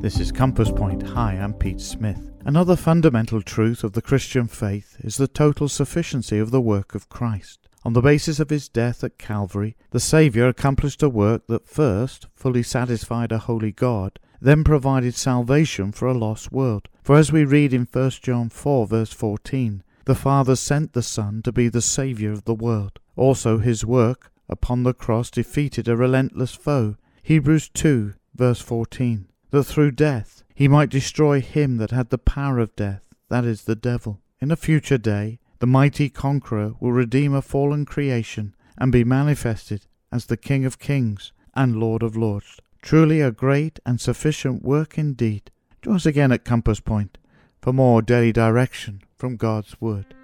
This is Compass Point. Hi, I'm Pete Smith. Another fundamental truth of the Christian faith is the total sufficiency of the work of Christ. On the basis of his death at Calvary, the Saviour accomplished a work that first fully satisfied a holy God, then provided salvation for a lost world. For as we read in 1 John 4 verse 14, the Father sent the Son to be the Saviour of the world. Also his work upon the cross defeated a relentless foe. Hebrews 2 verse 14. That through death he might destroy him that had the power of death, that is, the devil. In a future day, the mighty conqueror will redeem a fallen creation and be manifested as the King of Kings and Lord of Lords. Truly a great and sufficient work indeed. Join us again at Compass Point for more daily direction from God's Word.